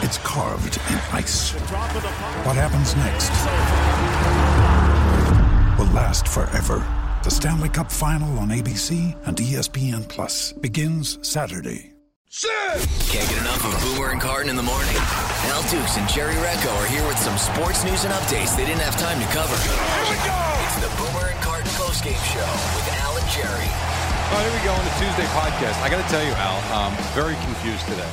it's carved in ice. What happens next will last forever. The Stanley Cup Final on ABC and ESPN Plus begins Saturday. Can't get enough of Boomer and Carton in the morning. Al Dukes and Jerry Recco are here with some sports news and updates they didn't have time to cover. Here we go! It's the Boomer and Carton Postgame Show with Al and Jerry. Oh, here we go on the Tuesday podcast. I got to tell you, Al, I'm very confused today.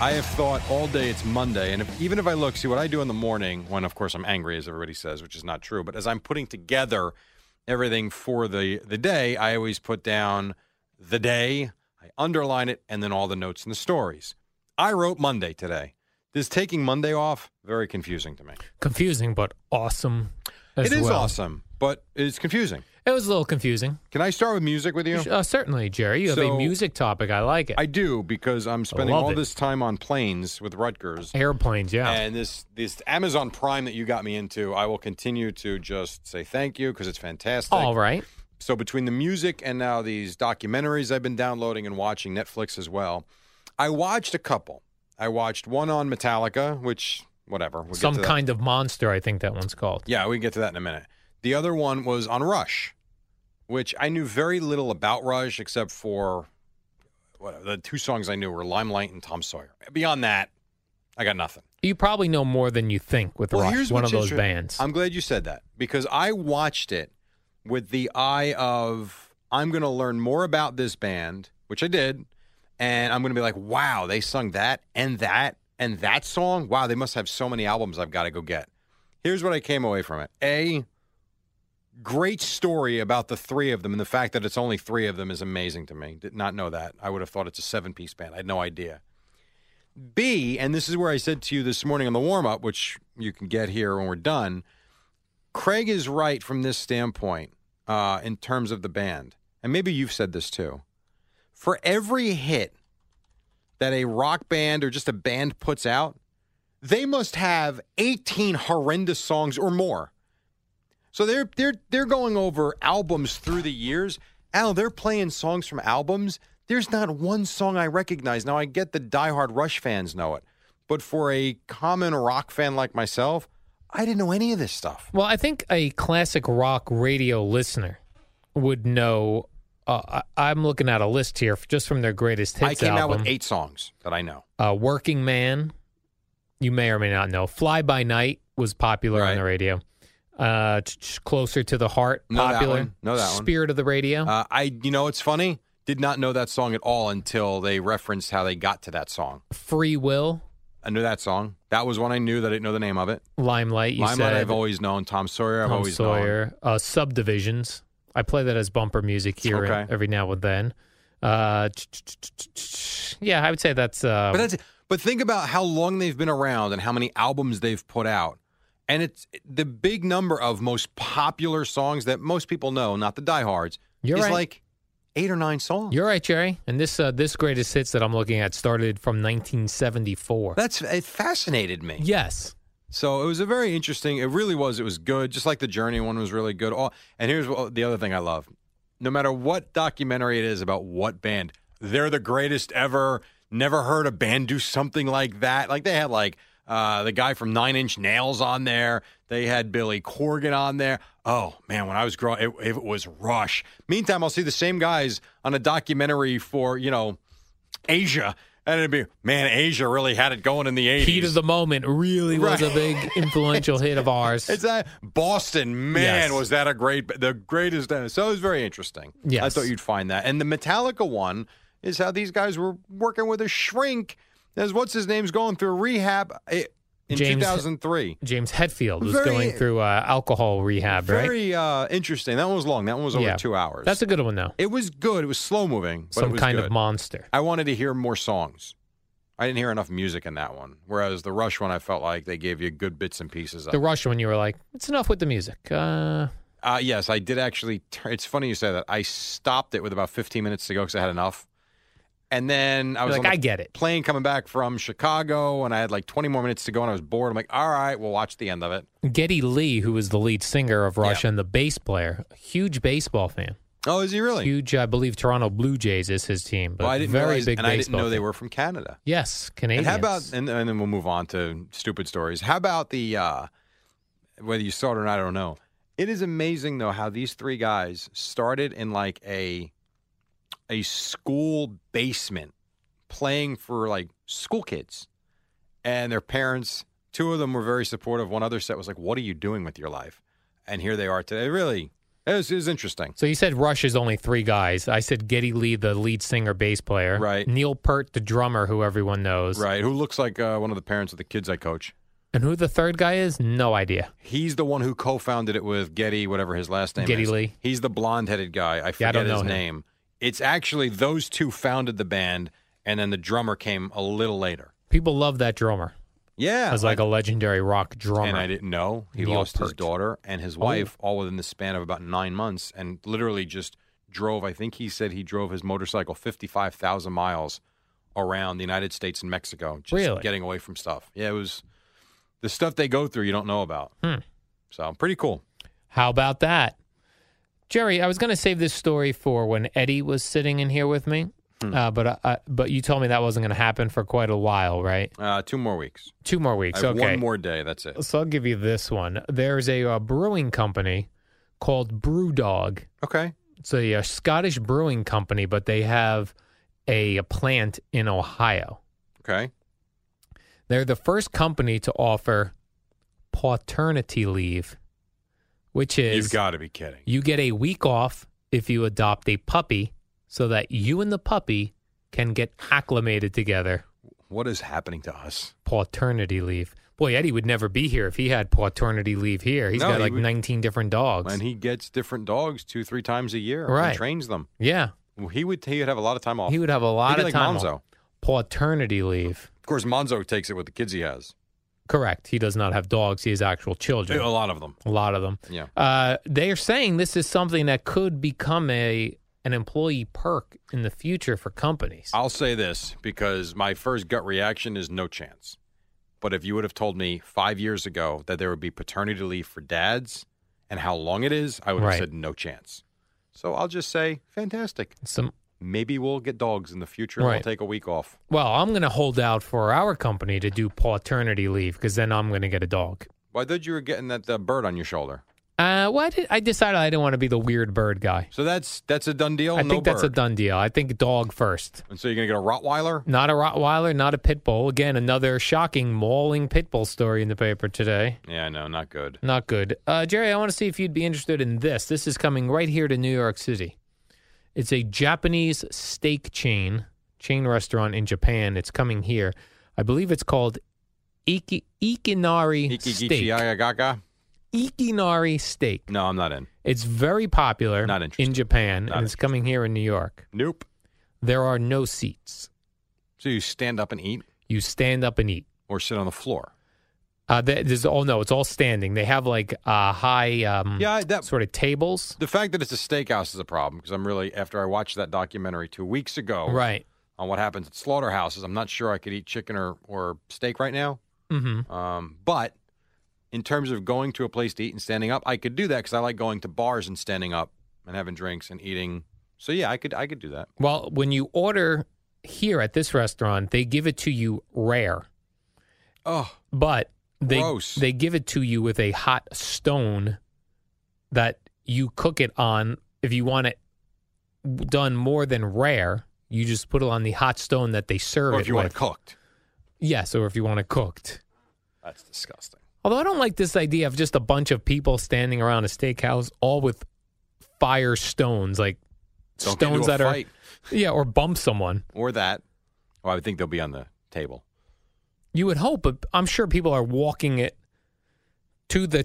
I have thought all day it's Monday, and even if I look, see what I do in the morning, when of course I'm angry, as everybody says, which is not true, but as I'm putting together everything for the day, I always put down the day, I underline it, and then all the notes and the stories. I wrote Monday today. This taking Monday off, very confusing to me. Confusing, but awesome as well. It is awesome, but it's confusing. It was a little confusing. Can I start with music with you? Certainly, Jerry. You have a music topic. I like it. I do, because I'm spending all this time on planes with Rutgers. Airplanes, yeah. And this Amazon Prime that you got me into, I will continue to just say thank you because it's fantastic. All right. So between the music and now these documentaries I've been downloading and watching, Netflix as well, I watched a couple. I watched one on Metallica, which, whatever. We'll Some Kind of Monster, I think that one's called. Yeah, we can get to that in a minute. The other one was on Rush, which I knew very little about Rush except for the two songs I knew were Limelight and Tom Sawyer. Beyond that, I got nothing. You probably know more than you think with Rush, one of those bands. I'm glad you said that because I watched it with the eye of I'm going to learn more about this band, which I did, and I'm going to be like, wow, they sung that and that and that song? Wow, they must have so many albums I've got to go get. Here's what I came away from it. Great story about the three of them, and the fact that it's only three of them is amazing to me. Did not know that. I would have thought it's a seven-piece band. I had no idea. B, and this is where I said to you this morning on the warm-up, which you can get here when we're done, Craig is right from this standpoint in terms of the band. And maybe you've said this too. For every hit that a rock band or just a band puts out, they must have 18 horrendous songs or more. So they're going over albums through the years. Al, they're playing songs from albums. There's not one song I recognize. Now, I get the diehard Rush fans know it. But for a common rock fan like myself, I didn't know any of this stuff. Well, I think a classic rock radio listener would know. I'm looking at a list here just from their greatest hits album. I came out with 8 songs that I know. Working Man, you may or may not know. Fly By Night was popular on the radio. Closer to the Heart, popular. That one. Spirit of the Radio. It's funny. Did not know that song at all until they referenced how they got to that song. Free Will. I knew that song. That was one I knew that I didn't know the name of it. Limelight, I've always known. Tom Sawyer, I've always known. Subdivisions. I play that as bumper music here every now and then. I would say that's... But think about how long they've been around and how many albums they've put out. And it's the big number of most popular songs that most people know, not the diehards, like 8 or 9 songs. You're right, Jerry. And this greatest hits that I'm looking at started from 1974. It fascinated me. Yes. So it was a very interesting, it really was. It was good, just like the Journey one was really good. And here's the other thing I love. No matter what documentary it is about what band, they're the greatest ever. Never heard a band do something like that. Like they had the guy from Nine Inch Nails on there. They had Billy Corgan on there. Oh, man, when I was growing up, it was Rush. Meantime, I'll see the same guys on a documentary for, Asia. And it'd be, man, Asia really had it going in the 80s. Heat of the Moment really was a big influential hit of ours. It's Boston, man, was that the greatest. So it was very interesting. Yes. I thought you'd find that. And the Metallica one is how these guys were working with a shrink. As what's his name's going through rehab in 2003. James Hetfield was going through alcohol rehab, right? Very interesting. That one was long. That one was over 2 hours. That's a good one, though. It was good. It was slow-moving. Some kind of monster. I wanted to hear more songs. I didn't hear enough music in that one, whereas the Rush one, I felt like they gave you good bits and pieces of. The Rush one, you were like, it's enough with the music. Yes, I did actually. It's funny you say that. I stopped it with about 15 minutes to go because I had enough. And then I was like, I get it. Plane coming back from Chicago, and I had like 20 more minutes to go, and I was bored. I'm like, all right, we'll watch the end of it. Geddy Lee, who was the lead singer of Rush and the bass player, huge baseball fan. Oh, is he really? Huge, I believe Toronto Blue Jays is his team. But I didn't realize, big and I didn't know fan. They were from Canada. Yes, Canadians. And how about, and then we'll move on to stupid stories. How about the, whether you saw it or not, I don't know. It is amazing, though, how these three guys started in like a school basement playing for like school kids, and their parents, two of them were very supportive. One other set was like, what are you doing with your life? And here they are today. Really, it was interesting. So you said Rush is only three guys. I said Geddy Lee, the lead singer, bass player. Right. Neil Peart, the drummer, who everyone knows. Right. Who looks like one of the parents of the kids I coach. And who the third guy is? No idea. He's the one who co-founded it with Geddy, whatever his last name is. Geddy Lee. He's the blonde-headed guy. I forget his name. It's actually those two founded the band, and then the drummer came a little later. People love that drummer. Yeah. As like a legendary rock drummer. And I didn't know. He lost his daughter and his wife all within the span of about 9 months, and literally just drove, I think he said he drove his motorcycle 55,000 miles around the United States and Mexico. Just getting away from stuff. Yeah, it was the stuff they go through you don't know about. So pretty cool. How about that? Jerry, I was going to save this story for when Eddie was sitting in here with me, but you told me that wasn't going to happen for quite a while, right? 2 more weeks. 2 more weeks, I have okay. One more day, that's it. So I'll give you this one. There's a brewing company called BrewDog. Okay. It's a Scottish brewing company, but they have a plant in Ohio. Okay. They're the first company to offer paternity leave. Which is, you've got to be kidding. You get a week off if you adopt a puppy so that you and the puppy can get acclimated together. What is happening to us? Paternity leave. Boy, Eddie would never be here if he had paternity leave here. He's got 19 different dogs. And he gets different dogs 2-3 times a year. Right. And trains them. Yeah. He would have a lot of time off. He would have a lot of time off. Paternity leave. Of course, Monzo takes it with the kids he has. Correct. He does not have dogs. He has actual children. A lot of them. Yeah. They are saying this is something that could become an employee perk in the future for companies. I'll say this because my first gut reaction is no chance. But if you would have told me 5 years ago that there would be paternity leave for dads and how long it is, I would have said no chance. So I'll just say fantastic. Maybe we'll get dogs in the future and we'll take a week off. Well, I'm going to hold out for our company to do paternity leave because then I'm going to get a dog. Why did you were getting that bird on your shoulder? I decided I didn't want to be the weird bird guy. So that's a done deal? That's a done deal. I think dog first. And so you're going to get a Rottweiler? Not a Rottweiler, not a pit bull. Again, another shocking mauling pit bull story in the paper today. Yeah, I know. Not good. Not good. Jerry, I want to see if you'd be interested in this. This is coming right here to New York City. It's a Japanese steak chain restaurant in Japan. It's coming here. I believe it's called Ikinari Steak. Ikinari Steak. No, I'm not in. It's very popular in Japan, and it's coming here in New York. Nope. There are no seats. So you stand up and eat? You stand up and eat. Or sit on the floor. It's all standing. They have like high sort of tables. The fact that it's a steakhouse is a problem because I'm really, after I watched that documentary 2 weeks ago on what happens at slaughterhouses, I'm not sure I could eat chicken or steak right now. Mm-hmm. But in terms of going to a place to eat and standing up, I could do that because I like going to bars and standing up and having drinks and eating. So yeah, I could do that. Well, when you order here at this restaurant, they give it to you rare. Oh. But They give it to you with a hot stone that you cook it on if you want it done more than rare. You just put it on the hot stone that they serve it with. Or if you want it cooked. Yes, or if you want it cooked. That's disgusting. Although I don't like this idea of just a bunch of people standing around a steakhouse all with fire stones, like stones that are... Yeah, or bump someone. Or that. Oh, I would think they'll be on the table. You would hope, but I'm sure people are walking it to the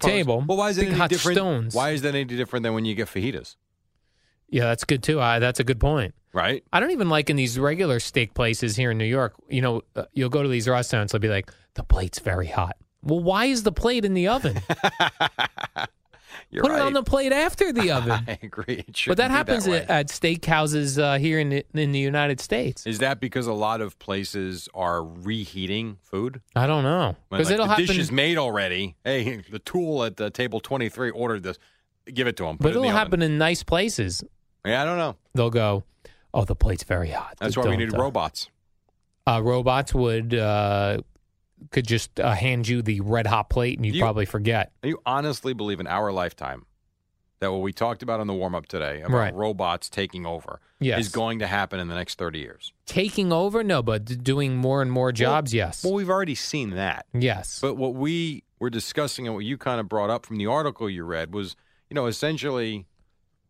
table. Well, why is it any different? Stones. Why is that any different than when you get fajitas? Yeah, that's good too. That's a good point. Right. I don't even like in these regular steak places here in New York. You know, you'll go to these restaurants. They'll be like, the plate's very hot. Well, why is the plate in the oven? Put it on the plate after the oven. I agree. But that happens at steakhouses here in the United States. Is that because a lot of places are reheating food? I don't know. Because like, the dish is made already. Hey, the tool at the table 23 ordered this. Give it to them. Put but it'll happen in nice places. Yeah, I don't know. They'll go, oh, the plate's very hot. That's why we need robots. Robots would... could just hand you the red hot plate and you'd probably forget. You honestly believe in our lifetime that what we talked about on the warm-up today about robots taking over is going to happen in the next 30 years? Taking over? No, but doing more and more jobs, yes. Well, we've already seen that. Yes. But what we were discussing and what you kind of brought up from the article you read was, you know, essentially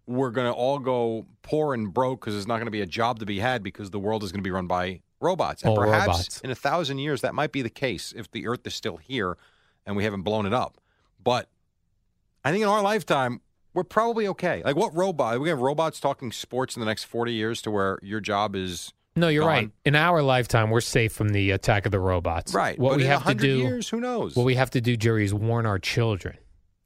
we're going to all go poor and broke because there's not going to be a job to be had because the world is going to be run by robots. And perhaps in 1,000 years that might be the case if the earth is still here and we haven't blown it up. But I think in our lifetime, we're probably okay. Like what robot? Are we going to have robots talking sports in the next 40 years to where your job is No, you're gone? Right. In our lifetime, we're safe from the attack of the robots. Right. What but we in have 100 to do, years, who knows? What we have to do, Jerry, is warn our children.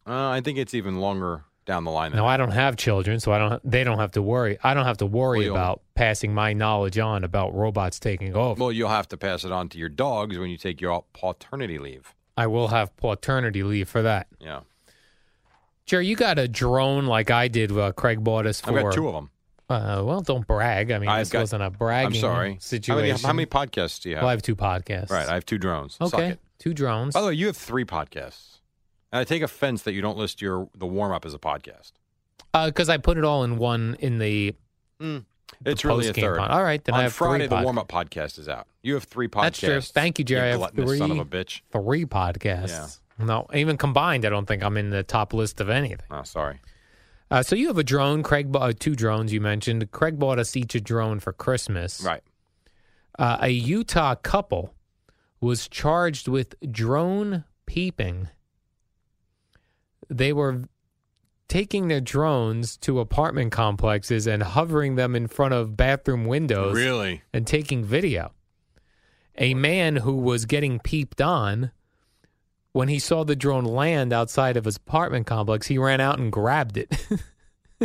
I think it's even longer down the line. I don't have children, so they don't have to worry. I don't have to worry about passing my knowledge on about robots taking over. Well, you'll have to pass it on to your dogs when you take your paternity leave. I will have paternity leave for that. Yeah. Jerry, you got a drone like I did. Craig bought us for. I've got two of them. Well, don't brag. I mean, this wasn't a bragging situation. How many podcasts do you have? Well, I have two podcasts. Right, I have two drones. Okay, two drones. By the way, you have three podcasts. And I take offense that you don't list the warm-up as a podcast. Because I put it all in one in the It's really a third. All right, then I have Friday, the warm-up podcast is out. You have three podcasts. That's true. Thank you, Jerry. You gluttonous son of a bitch. Three podcasts. Yeah. No, even combined, I don't think I'm in the top list of anything. Oh, sorry. So you have a drone. Craig bought two drones you mentioned. Craig bought us each a drone for Christmas. Right. A Utah couple was charged with drone peeping. They were taking their drones to apartment complexes and hovering them in front of bathroom windows. Really? And taking video. A man who was getting peeped on, when he saw the drone land outside of his apartment complex, he ran out and grabbed it.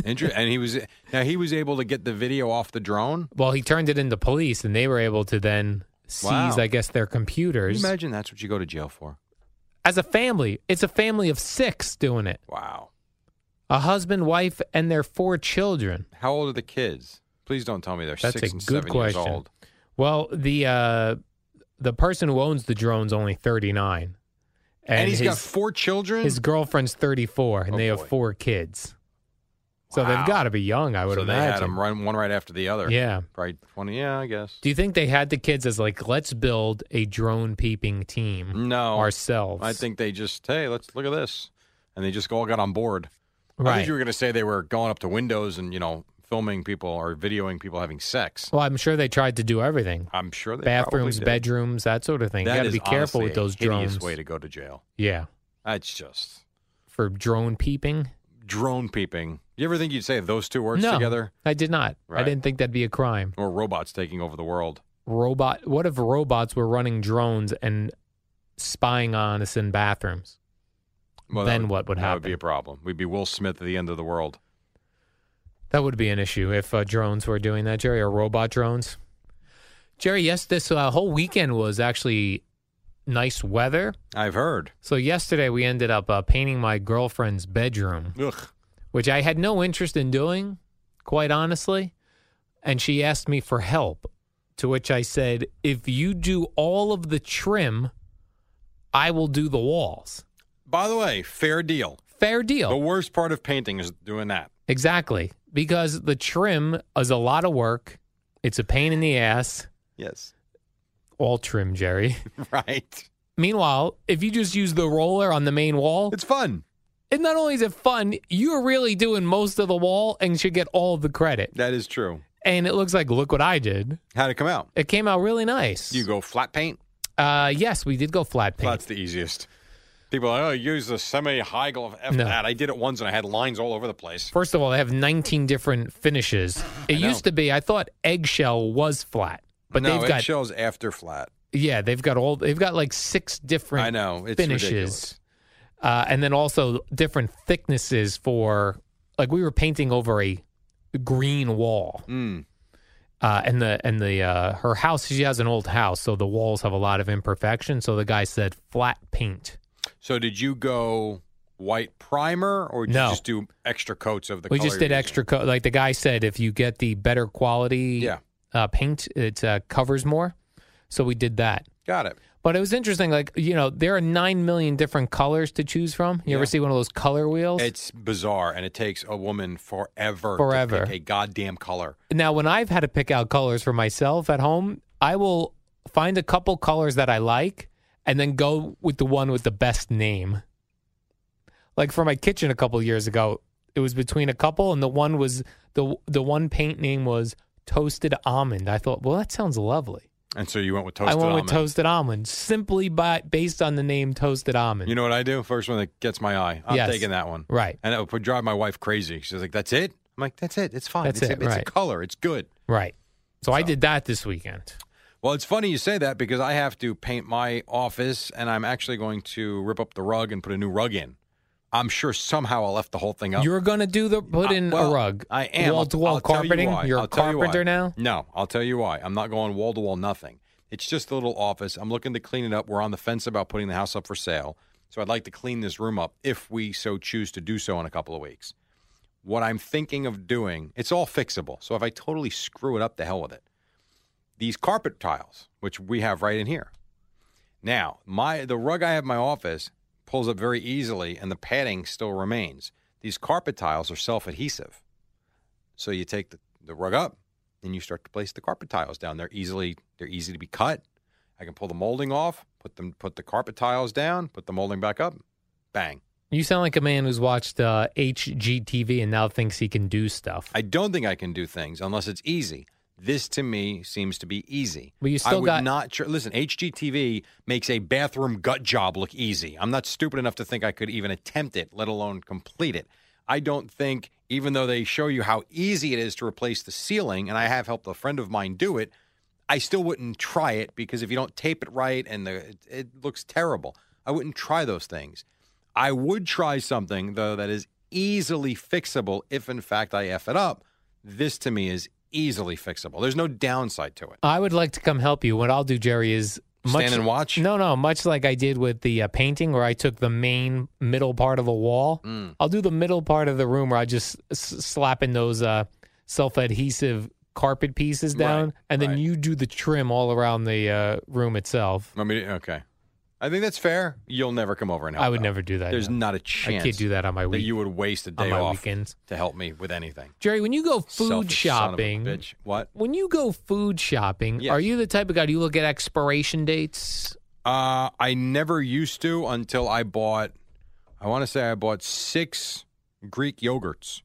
Interesting. And he was able to get the video off the drone? Well, he turned it into police, and they were able to then seize, I guess, their computers. Can you imagine that's what you go to jail for? As a family, it's a family of six doing it. Wow. A husband, wife, and their four children. How old are the kids? Please don't tell me they're 6 and 7 years old. Well, the person who owns the drone's only 39. And he's got four children? His girlfriend's 34, and they have four kids. Wow. So they've got to be young, I would imagine. They had them run one right after the other. Yeah. Right, 20, yeah, I guess. Do you think they had the kids as like, let's build a drone peeping team ourselves? I think they just, hey, let's look at this. And they just all got on board. Right. I think you were going to say they were going up to windows and, you know, filming people or videoing people having sex. Well, I'm sure they tried to do everything. I'm sure they Bathrooms, bedrooms, that sort of thing. That you got to be careful with those drones. That is a way to go to jail. Yeah. That's just. For drone peeping? Drone peeping. You ever think you'd say those two words together? No, I did not. Right. I didn't think that'd be a crime. Or robots taking over the world. What if robots were running drones and spying on us in bathrooms? Well, then what would happen? That would be a problem. We'd be Will Smith at the end of the world. That would be an issue if drones were doing that, Jerry, or robot drones. Jerry, yes, this whole weekend was actually nice weather. I've heard. So yesterday we ended up painting my girlfriend's bedroom, which I had no interest in doing, quite honestly. And she asked me for help, to which I said, if you do all of the trim, I will do the walls. By the way, fair deal. Fair deal. The worst part of painting is doing that. Exactly. Because the trim is a lot of work. It's a pain in the ass. Yes. All trim, Jerry. Right. Meanwhile, if you just use the roller on the main wall, it's fun. And not only is it fun, you're really doing most of the wall and should get all of the credit. That is true. And it looks like, look what I did. How'd it come out? It came out really nice. You go flat paint? Yes, we did go flat paint. That's the easiest. People are like, oh, use the semi-high gloss. F that. I did it once and I had lines all over the place. First of all, they have 19 different finishes. It used to be, I thought eggshell was flat. But no, eggshell's after flat. Yeah, they've got like six different finishes. Ridiculous. And then also different thicknesses for, like, we were painting over a green wall. Mm. And her house, she has an old house, so the walls have a lot of imperfection. So the guy said flat paint. So did you go white primer or did you just do extra coats of the color? We just did extra coat. Like the guy said, if you get the better quality paint, it covers more. So we did that. Got it. But it was interesting, like, you know, there are 9 million different colors to choose from. You ever see one of those color wheels? It's bizarre, and it takes a woman forever to pick a goddamn color. Now, when I've had to pick out colors for myself at home, I will find a couple colors that I like and then go with the one with the best name. Like for my kitchen a couple years ago, it was between a couple, and the one was the one paint name was Toasted Almond. I thought, well, that sounds lovely. And so you went with Toasted Almond. I went with Toasted Almond, simply based on the name Toasted Almond. You know what I do? First one that gets my eye. I'm taking that one. Right. And it would drive my wife crazy. She's like, that's it? I'm like, that's it. It's fine. It's a color. It's good. Right. So I did that this weekend. Well, it's funny you say that because I have to paint my office, and I'm actually going to rip up the rug and put a new rug in. I'm sure somehow I left the whole thing up. You're going to put in a rug. I am. Wall-to-wall carpeting? You're a carpenter now? No, I'll tell you why. I'm not going wall-to-wall nothing. It's just a little office. I'm looking to clean it up. We're on the fence about putting the house up for sale. So I'd like to clean this room up if we so choose to do so in a couple of weeks. What I'm thinking of doing, it's all fixable. So if I totally screw it up, the hell with it. These carpet tiles, which we have right in here. Now, the rug I have in my office pulls up very easily, and the padding still remains. These carpet tiles are self-adhesive. So you take the rug up, and you start to place the carpet tiles down. They're easy to be cut. I can pull the molding off, put the carpet tiles down, put the molding back up, bang. You sound like a man who's watched HGTV and now thinks he can do stuff. I don't think I can do things unless it's easy. This, to me, seems to be easy. But you still Listen, HGTV makes a bathroom gut job look easy. I'm not stupid enough to think I could even attempt it, let alone complete it. I don't think, even though they show you how easy it is to replace the ceiling, and I have helped a friend of mine do it, I still wouldn't try it because if you don't tape it right and it looks terrible, I wouldn't try those things. I would try something, though, that is easily fixable if, in fact, I F it up. This, to me, is easily fixable. There's no downside to it. I would like to come help you. What I'll do, Jerry, is stand and watch? No. Much like I did with the painting where I took the middle part of a wall, I'll do the middle part of the room where I just slap in those self-adhesive carpet pieces down, and then you do the trim all around the room itself. I mean, okay. I think that's fair. You'll never come over and help. I would never do that. There's not a chance. I can't do that on my weekend. You would waste a day off weekends to help me with anything. Jerry, when you go food shopping, son of a bitch. What? When you go food shopping, yes. Are you the type of guy, do you look at expiration dates? I never used to until I bought 6 Greek yogurts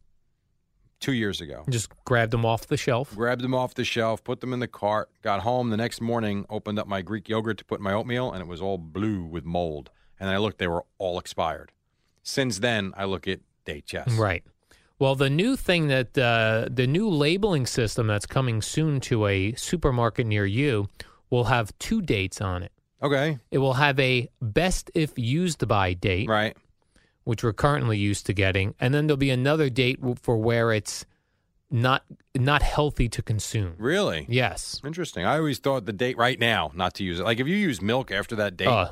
2 years ago. Just grabbed them off the shelf? Grabbed them off the shelf, put them in the cart, got home the next morning, opened up my Greek yogurt to put in my oatmeal, and it was all blue with mold. And I looked, they were all expired. Since then, I look at dates, yes. Right. Well, the new thing that the new labeling system that's coming soon to a supermarket near you will have 2 dates on it. Okay. It will have a best if used by date. Right. Which we're currently used to getting, and then there'll be another date for where it's not healthy to consume. Really? Yes. Interesting. I always thought the date right now, not to use it. Like if you use milk after that date,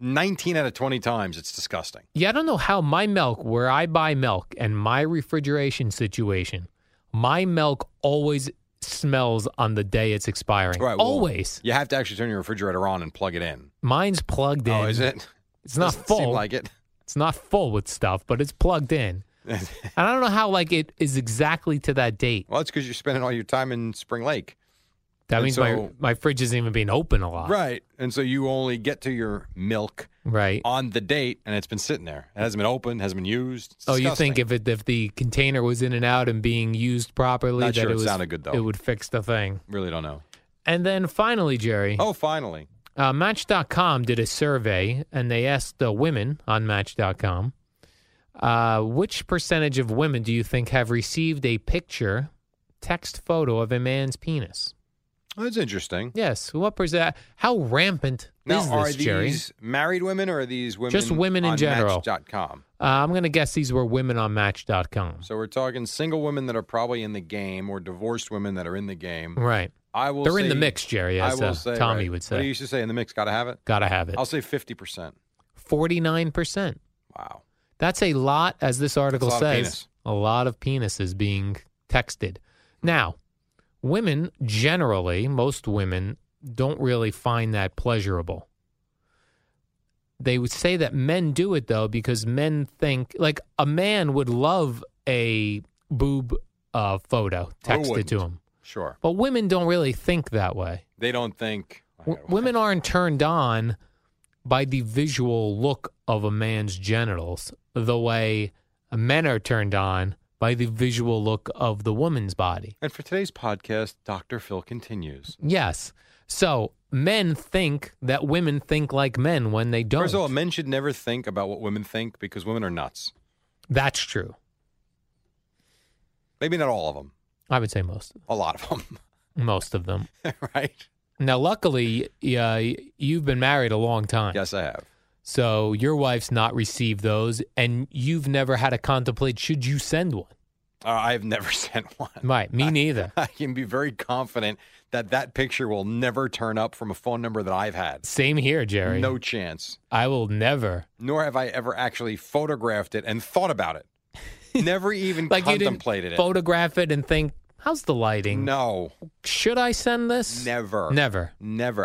19 out of 20 times, it's disgusting. Yeah, I don't know how my milk, where I buy milk and my refrigeration situation, my milk always smells on the day it's expiring. Right, well, always. You have to actually turn your refrigerator on and plug it in. Mine's plugged in. Oh, is it? It's not full. Doesn't seem like it. It's not full with stuff, but it's plugged in. And I don't know how like it is exactly to that date. Well, it's because you're spending all your time in Spring Lake. That and means so, my fridge isn't even being open a lot. Right. And so you only get to your milk right on the date, and it's been sitting there. It hasn't been opened, hasn't been used. It's disgusting. You think if the container was in and out and being used properly, not that sure it sounded good, though. It would fix the thing. Really don't know. And then finally, Jerry. Oh, finally. Match.com did a survey, and they asked the women on Match.com, which percentage of women do you think have received a picture, text photo of a man's penis? That's interesting. Yes. What percent? How rampant is this, Jerry? Are these married women or are these women just women in general? Match.com. I'm going to guess these were women on Match.com. So we're talking single women that are probably in the game or divorced women that are in the game. Right. They're in the mix, Jerry, as Tommy would say. What do you used to say in the mix? Got to have it? Got to have it. I'll say 50%. 49%. Wow. That's a lot, as this article says. A lot of penises being texted. Now, women generally, most women, don't really find that pleasurable. They would say that men do it, though, because men think, like, a man would love a boob photo texted to him. Sure. But women don't really think that way. They don't think. Women aren't turned on by the visual look of a man's genitals the way men are turned on by the visual look of the woman's body. And for today's podcast, Dr. Phil continues. Yes. So men think that women think like men when they don't. First of all, men should never think about what women think because women are nuts. That's true. Maybe not all of them. I would say most. A lot of them. Most of them. Right. Now, luckily, you've been married a long time. Yes, I have. So your wife's not received those, and you've never had to contemplate, should you send one? I've never sent one. Right. Me neither. I can be very confident that picture will never turn up from a phone number that I've had. Same here, Jerry. No chance. I will never. Nor have I ever actually photographed it and thought about it. Never even like contemplated you didn't it. Photograph it and think, how's the lighting? No. Should I send this? Never.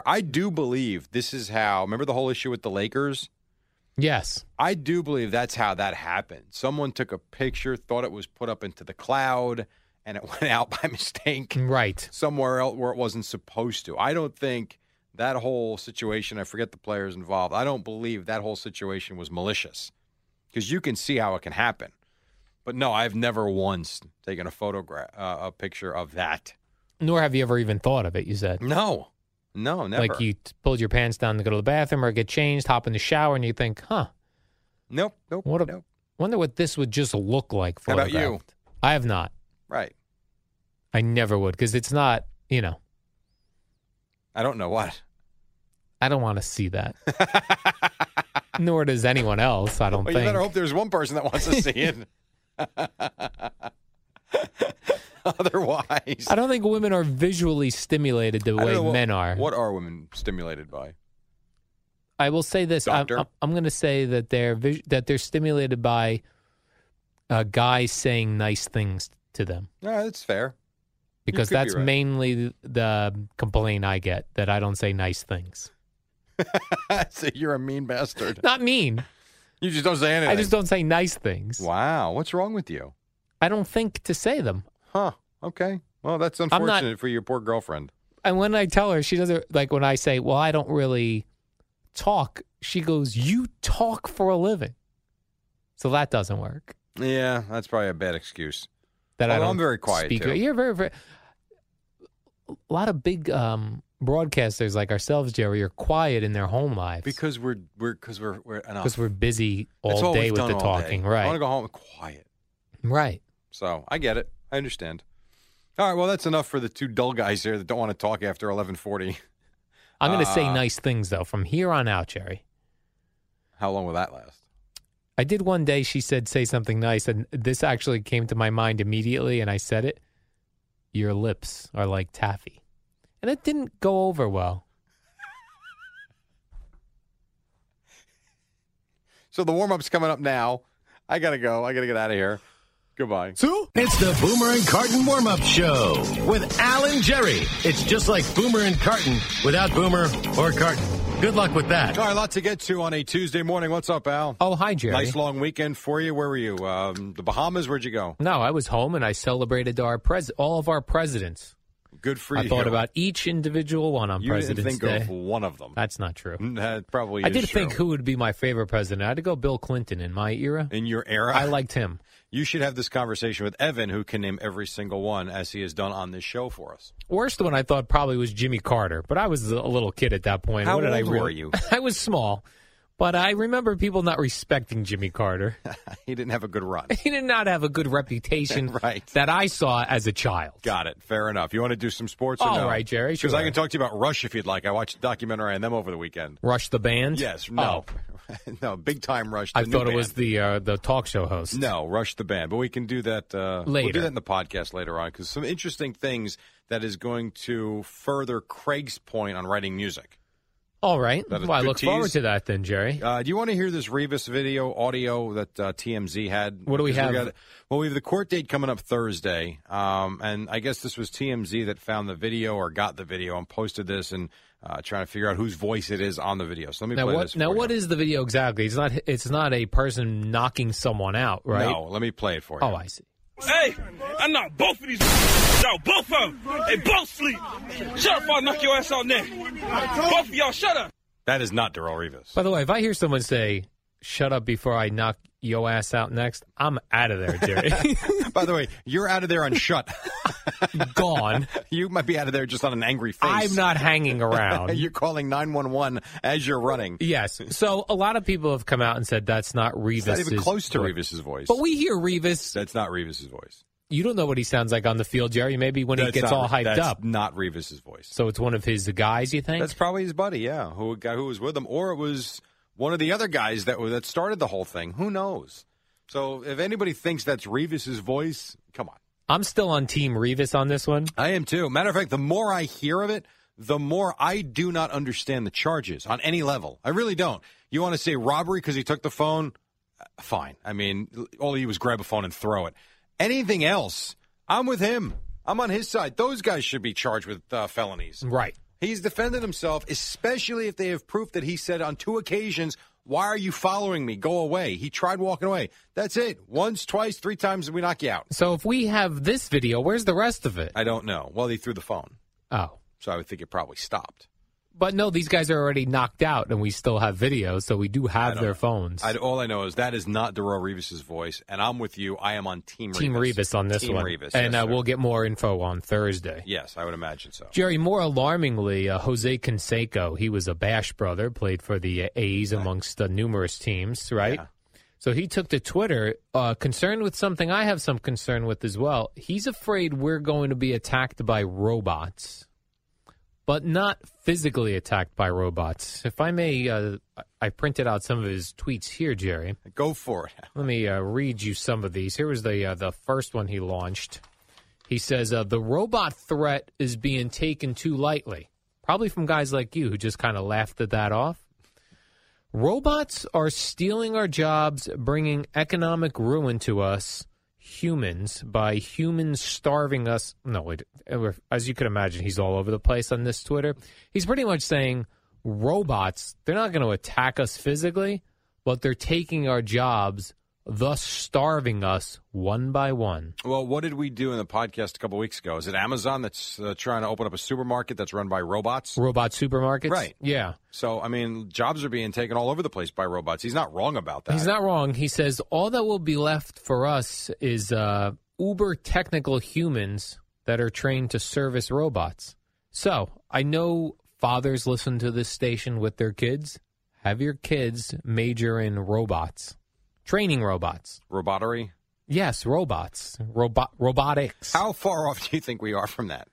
I do believe this is how, remember the whole issue with the Lakers? Yes. I do believe that's how that happened. Someone took a picture, thought it was put up into the cloud, and it went out by mistake. Right. Somewhere else where it wasn't supposed to. I don't think that whole situation, I forget the players involved, I don't believe that whole situation was malicious. Because you can see how it can happen. But no, I've never once taken a picture of that. Nor have you ever even thought of it, you said. No, never. Like you pulled your pants down to go to the bathroom or get changed, hop in the shower, and you think, huh. Nope. Wonder what this would just look like for you. How about you? I have not. Right. I never would because it's not, I don't know what. I don't want to see that. Nor does anyone else, I don't think. You better hope there's one person that wants to see it. Otherwise, I don't think women are visually stimulated the way men are. What are women stimulated by? I will say this: I'm going to say that they're stimulated by guys saying nice things to them. Yeah, that's fair. Because that's be right. Mainly the complaint I get that I don't say nice things. So you're a mean bastard. Not mean. You just don't say anything. I just don't say nice things. Wow. What's wrong with you? I don't think to say them. Huh. Okay. Well, that's unfortunate for your poor girlfriend. And when I tell her, she doesn't, like when I say, well, I don't really talk, she goes, you talk for a living. So that doesn't work. Yeah. That's probably a bad excuse. I'm very quiet, speak too. You're very, very. A lot of big broadcasters like ourselves, Jerry, are quiet in their home lives because we're busy all day with the talking. Right, I want to go home quiet. Right, so I get it. I understand. All right, well, that's enough for the two dull guys here that don't want to talk after 11:40. I'm going to say nice things though from here on out, Jerry. How long will that last? I did one day. She said, "Say something nice," and this actually came to my mind immediately, and I said it. Your lips are like taffy. And it didn't go over well. So the warm-up's coming up now. I got to go. I got to get out of here. Goodbye. So it's the Boomer and Carton warm-up show with Al and Jerry. It's just like Boomer and Carton without Boomer or Carton. Good luck with that. All right, lots to get to on a Tuesday morning. What's up, Al? Oh, hi, Jerry. Nice long weekend for you. Where were you? The Bahamas? Where'd you go? No, I was home, and I celebrated all of our presidents. Good for you. I thought about each individual one on President's Day. You didn't think of one of them. That's not true. That probably is true. I did think who would be my favorite president. I had to go Bill Clinton in my era. In your era? I liked him. You should have this conversation with Evan, who can name every single one, as he has done on this show for us. Worst one I thought probably was Jimmy Carter, but I was a little kid at that point. How old were you? I was small, but I remember people not respecting Jimmy Carter. He didn't have a good run. He did not have a good reputation right. that I saw as a child. Got it. Fair enough. You want to do some sports or no? All right, Jerry. Because sure. I can talk to you about Rush if you'd like. I watched a documentary on them over the weekend. Rush the band? Yes. No. Oh. No, big time Rush. I thought it was the talk show host. No, Rush the band. But we can do that later. We'll do that in the podcast later on because some interesting things that is going to further Craig's point on writing music. All right. Well, I look forward to that then, Jerry. Do you want to hear this Revis audio that TMZ had? What do we have? We have the court date coming up Thursday. And I guess this was TMZ that found the video or got the video and posted this and trying to figure out whose voice it is on the video. So let me play this for you. Now, what is the video exactly? It's not a person knocking someone out, right? No, let me play it for you. Oh, I see. Hey, I knocked both of these out, both of them. They both sleep. Shut up or I'll knock your ass out there. Both of y'all, shut up. That is not Darrelle Revis. By the way, if I hear someone say, shut up before I knock your ass out next, I'm out of there, Jerry. By the way, you're out of there on shut. Gone. You might be out of there just on an angry face. I'm not hanging around. You're calling 911 as you're running. Yes. So a lot of people have come out and said that's not Revis. It's not even close to Revis's voice. But we hear Revis. That's not Revis's voice. You don't know what he sounds like on the field, Jerry. Maybe when he gets all hyped up. That's not Revis's voice. So it's one of his guys, you think? That's probably his buddy, yeah, who was with him. Or it was one of the other guys that started the whole thing. Who knows? So if anybody thinks that's Revis's voice, come on. I'm still on Team Revis on this one. I am, too. Matter of fact, the more I hear of it, the more I do not understand the charges on any level. I really don't. You want to say robbery because he took the phone? Fine. I mean, all he did was grab a phone and throw it. Anything else, I'm with him. I'm on his side. Those guys should be charged with felonies. Right. He's defended himself, especially if they have proof that he said on two occasions, why are you following me? Go away. He tried walking away. That's it. Once, twice, three times, and we knock you out. So if we have this video, where's the rest of it? I don't know. Well, they threw the phone. Oh. So I would think it probably stopped. But no, these guys are already knocked out, and we still have video, so we do have their phones. All I know is that is not Darrelle Revis's voice, and I'm with you. I am on Team Revis. Team Revis on this one. Team Revis, and we'll get more info on Thursday. Yes, I would imagine so. Jerry, more alarmingly, Jose Canseco, he was a Bash brother, played for the A's amongst numerous teams, right? Yeah. So he took to Twitter, concerned with something I have some concern with as well. He's afraid we're going to be attacked by robots. But not physically attacked by robots. If I may, I printed out some of his tweets here, Jerry. Go for it. Let me read you some of these. Here was the first one he launched. He says, the robot threat is being taken too lightly. Probably from guys like you who just kind of laughed at that off. Robots are stealing our jobs, bringing economic ruin to us. Humans by humans starving us. No, as you can imagine, he's all over the place on this Twitter. He's pretty much saying robots, they're not going to attack us physically, but they're taking our jobs, thus starving us one by one. Well, what did we do in the podcast a couple weeks ago? Is it Amazon that's trying to open up a supermarket that's run by robots? Robot supermarkets? Right. Yeah. So, I mean, jobs are being taken all over the place by robots. He's not wrong about that. He's not wrong. He says all that will be left for us is uber technical humans that are trained to service robots. So, I know fathers listen to this station with their kids. Have your kids major in robots. Training robots. Robotery? Yes, robots. Robotics. How far off do you think we are from that?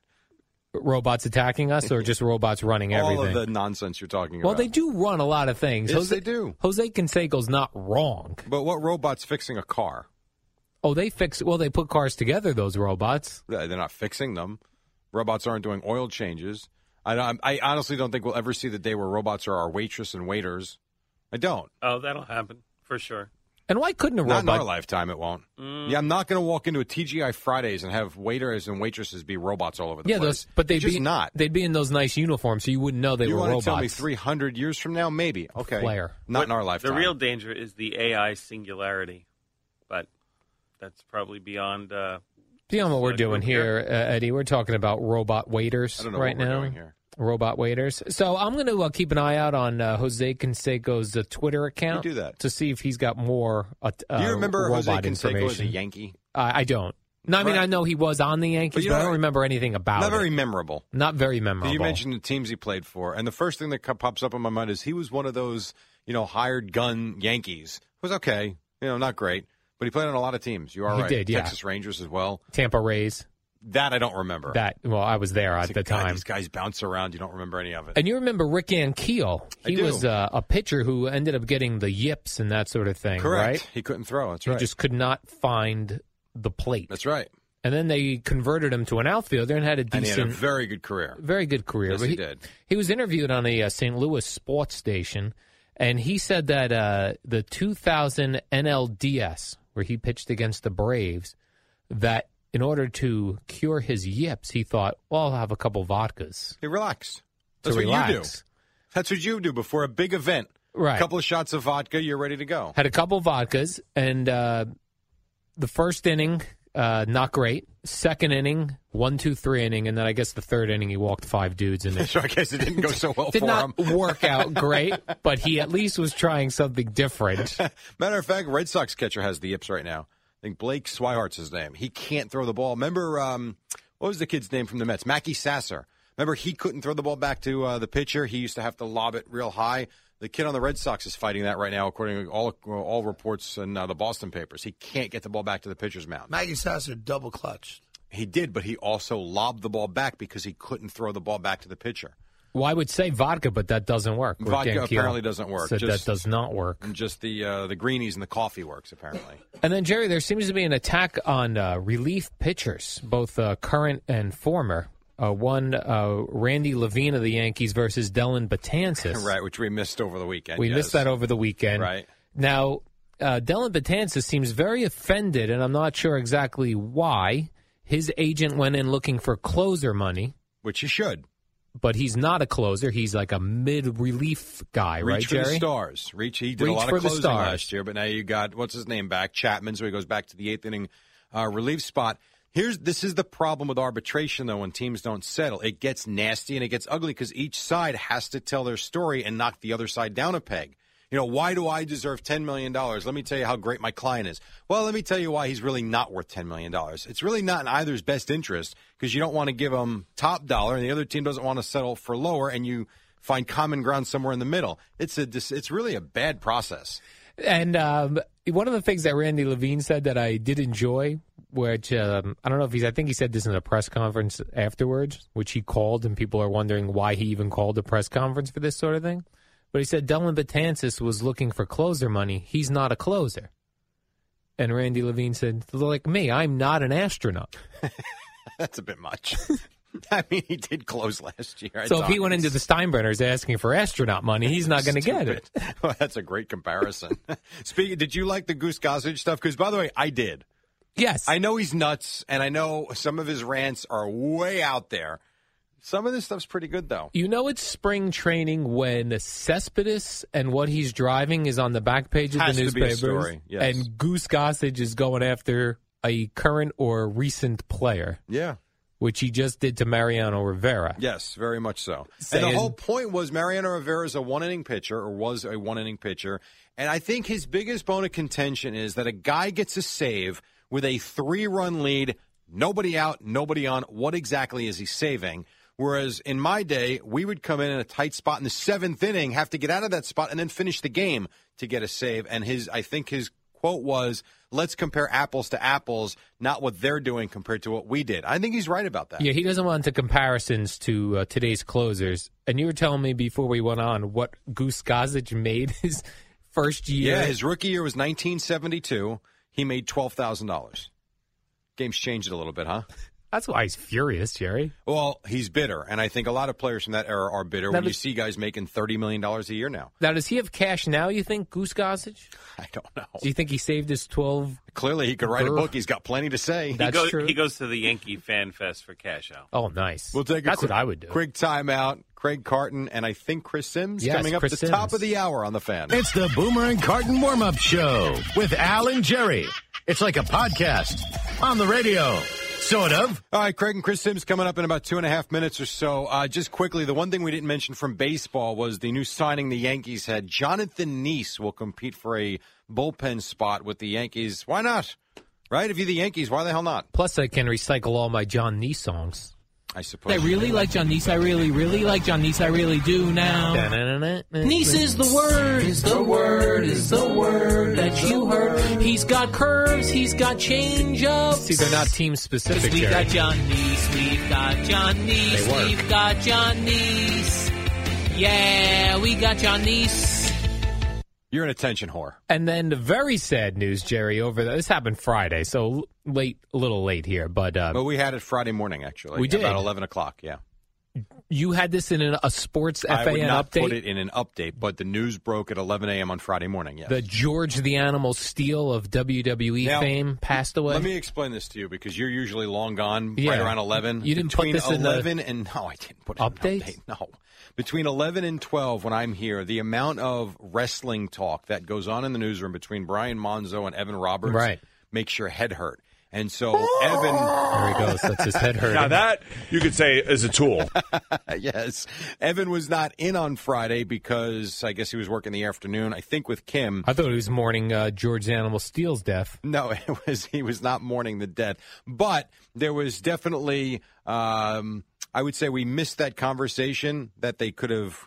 Robots attacking us or just robots running everything? All of the nonsense you're talking about. Well, they do run a lot of things. Yes, they do. Jose Canseco's not wrong. But what robot's fixing a car? Oh, they put cars together, those robots. They're not fixing them. Robots aren't doing oil changes. I honestly don't think we'll ever see the day where robots are our waitress and waiters. I don't. Oh, that'll happen for sure. And why couldn't a robot? Not in our lifetime, it won't. Yeah, I'm not going to walk into a TGI Fridays and have waiters and waitresses be robots all over the place. Those, but they'd just not. They'd be in those nice uniforms, so you wouldn't know they were robots. You want to tell me 300 years from now? Maybe. Okay. Not in our lifetime. The real danger is the AI singularity, but that's probably beyond... beyond what we're doing here, Eddie. We're talking about robot waiters right now. I don't know what we're doing here. Robot waiters. So I'm going to keep an eye out on Jose Canseco's Twitter account to see if he's got more Do you remember Jose Canseco as a Yankee? I don't. No, I mean, I know he was on the Yankees, but I don't remember anything about it. Not very memorable. Not very memorable. You mentioned the teams he played for, and the first thing that pops up in my mind is he was one of those, you know, hired gun Yankees. It was okay. You know, not great. But he played on a lot of teams. You are right. He did, yeah. Texas Rangers as well. Tampa Rays. That I don't remember. Well, I was there at the time. These guys bounce around. You don't remember any of it. And you remember Rick Ankeel. He was a pitcher who ended up getting the yips and that sort of thing, right? He couldn't throw. That's right. He just could not find the plate. That's right. And then they converted him to an outfielder and had a decent... And he had a very good career. Very good career. Yes, he did. He was interviewed on a St. Louis sports station, and he said that the 2000 NLDS, where he pitched against the Braves, that... In order to cure his yips, he thought, well, I'll have a couple vodkas. He relaxed. That's what you do. That's what you do before a big event. Right. A couple of shots of vodka, you're ready to go. Had a couple of vodkas, and the first inning, not great. Second inning, 1, 2, 3 inning, and then I guess the third inning he walked 5 dudes in there. So I guess it didn't go so well for him. Did not work out great, but he at least was trying something different. Matter of fact, Red Sox catcher has the yips right now. I think Blake Swihart's his name. He can't throw the ball. Remember, what was the kid's name from the Mets? Mackie Sasser. Remember, he couldn't throw the ball back to the pitcher. He used to have to lob it real high. The kid on the Red Sox is fighting that right now, according to all reports in the Boston papers. He can't get the ball back to the pitcher's mound. Mackie Sasser double clutched. He did, but he also lobbed the ball back because he couldn't throw the ball back to the pitcher. Well, I would say vodka, but that doesn't work. Vodka apparently doesn't work. That does not work. Just the greenies and the coffee works, apparently. And then, Jerry, there seems to be an attack on relief pitchers, both current and former. One, Randy Levine of the Yankees versus Dellin Betances. Right, which we missed over the weekend. We missed that over the weekend. Right. Now, Dellin Betances seems very offended, and I'm not sure exactly why. His agent went in looking for closer money. Which he should. But he's not a closer. He's like a mid-relief guy, right, Jerry? Reach for the stars. He did a lot of closing last year, but now you got, what's his name back? Chapman, so he goes back to the eighth inning relief spot. This is the problem with arbitration, though, when teams don't settle. It gets nasty and it gets ugly because each side has to tell their story and knock the other side down a peg. You know, why do I deserve $10 million? Let me tell you how great my client is. Well, let me tell you why he's really not worth $10 million. It's really not in either's best interest because you don't want to give him top dollar and the other team doesn't want to settle for lower and you find common ground somewhere in the middle. It's really a bad process. And one of the things that Randy Levine said that I did enjoy, which I don't know if I think he said this in a press conference afterwards, which he called and people are wondering why he even called a press conference for this sort of thing. But he said Dellin Betances was looking for closer money. He's not a closer. And Randy Levine said, like me, I'm not an astronaut. That's a bit much. I mean, he did close last year. So if he went into the Steinbrenners asking for astronaut money, he's not going to get it. Well, that's a great comparison. Speaking, did you like the Goose Gossage stuff? Because, by the way, I did. Yes. I know he's nuts, and I know some of his rants are way out there. Some of this stuff's pretty good, though. You know it's spring training when Cespedes and what he's driving is on the back page of the newspapers. To be a story. Yes. And Goose Gossage is going after a current or recent player. Yeah. Which he just did to Mariano Rivera. Yes, very much so. And the whole point was Mariano Rivera is a one-inning pitcher or was a one-inning pitcher. And I think his biggest bone of contention is that a guy gets a save with a 3-run lead, nobody out, nobody on. What exactly is he saving? Whereas in my day, we would come in a tight spot in the 7th inning, have to get out of that spot, and then finish the game to get a save. And I think his quote was, let's compare apples to apples, not what they're doing compared to what we did. I think he's right about that. Yeah, he doesn't want the comparisons to today's closers. And you were telling me before we went on what Goose Gossage made his first year. Yeah, his rookie year was 1972. He made $12,000. Game's changed a little bit, huh? That's why he's furious, Jerry. Well, he's bitter, and I think a lot of players from that era are bitter now when you see guys making $30 million a year now. Now, does he have cash now, you think, Goose Gossage? I don't know. Do you think he saved his 12? Clearly, he could write a book. He's got plenty to say. That's true. He goes to the Yankee Fan Fest for cash out. Oh, nice. We'll take what I would do. Quick timeout. Craig Carton and I think Chris Sims coming up at the top of the hour on The Fan. It's the Boomer and Carton warm-up show with Al and Jerry. It's like a podcast on the radio. Sort of. All right, Craig and Chris Sims coming up in about 2.5 minutes or so. Just quickly, the one thing we didn't mention from baseball was the new signing the Yankees had. Jonathan Niese will compete for a bullpen spot with the Yankees. Why not? Right? If you're the Yankees, why the hell not? Plus, I can recycle all my John Niese songs. I suppose. I really like John Niese. I really like John Niese. I really do now. Niese is the word. Is the word. Is the word that you heard. He's got curves. He's got change-ups. See, they're not team-specific, Jerry. We've got John Niese. We've got John Niese. We've got John Niese. Yeah, we got John Niese. You're an attention whore. And then the very sad news, Jerry, this happened Friday, so a little late here. But we had it Friday morning, actually. We did. About 11 o'clock, yeah. You had this in a sports FAN update? I would not put it in an update, but the news broke at 11 a.m. on Friday morning, yes. The George the Animal Steele of WWE fame passed away. Let me explain this to you, because you're usually long gone, right around 11. You didn't put this in No, I didn't put it in an update. No. Between 11 and 12, when I'm here, the amount of wrestling talk that goes on in the newsroom between Brian Monzo and Evan Roberts makes your head hurt. And so Evan... There he goes. That's his head hurting. Now that, you could say, is a tool. Yes. Evan was not in on Friday because I guess he was working the afternoon, I think, with Kim. I thought he was mourning George the Animal Steele's death. No, he was not mourning the death. But there was definitely... I would say we missed that conversation that they could have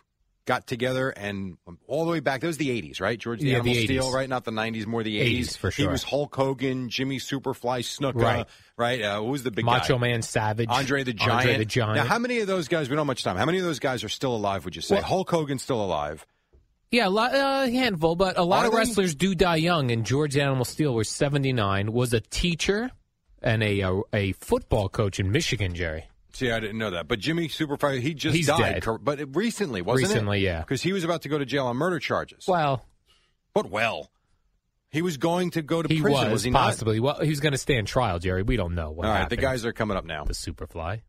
got together and all the way back. That was the 80s, right? George the Animal Steele, right? Not the 90s, more the 80s. For sure. He was Hulk Hogan, Jimmy Superfly Snuka, right? Who was the big guy? Macho Man Savage. Andre the Giant. Now, how many of those guys, we don't have much time, how many of those guys are still alive, would you say? Well, Hulk Hogan's still alive. Yeah, a handful, but a lot of wrestlers do die young, and George the Animal Steele was 79, was a teacher and a football coach in Michigan, Jerry. See, I didn't know that. But Jimmy Superfly, he's died. Dead. But recently, wasn't it? Recently, yeah. Because he was about to go to jail on murder charges. He was going to go to prison. Was he possibly not? Well, he was going to stand trial, Jerry. We don't know what happened. All right, the guys are coming up now. The Superfly.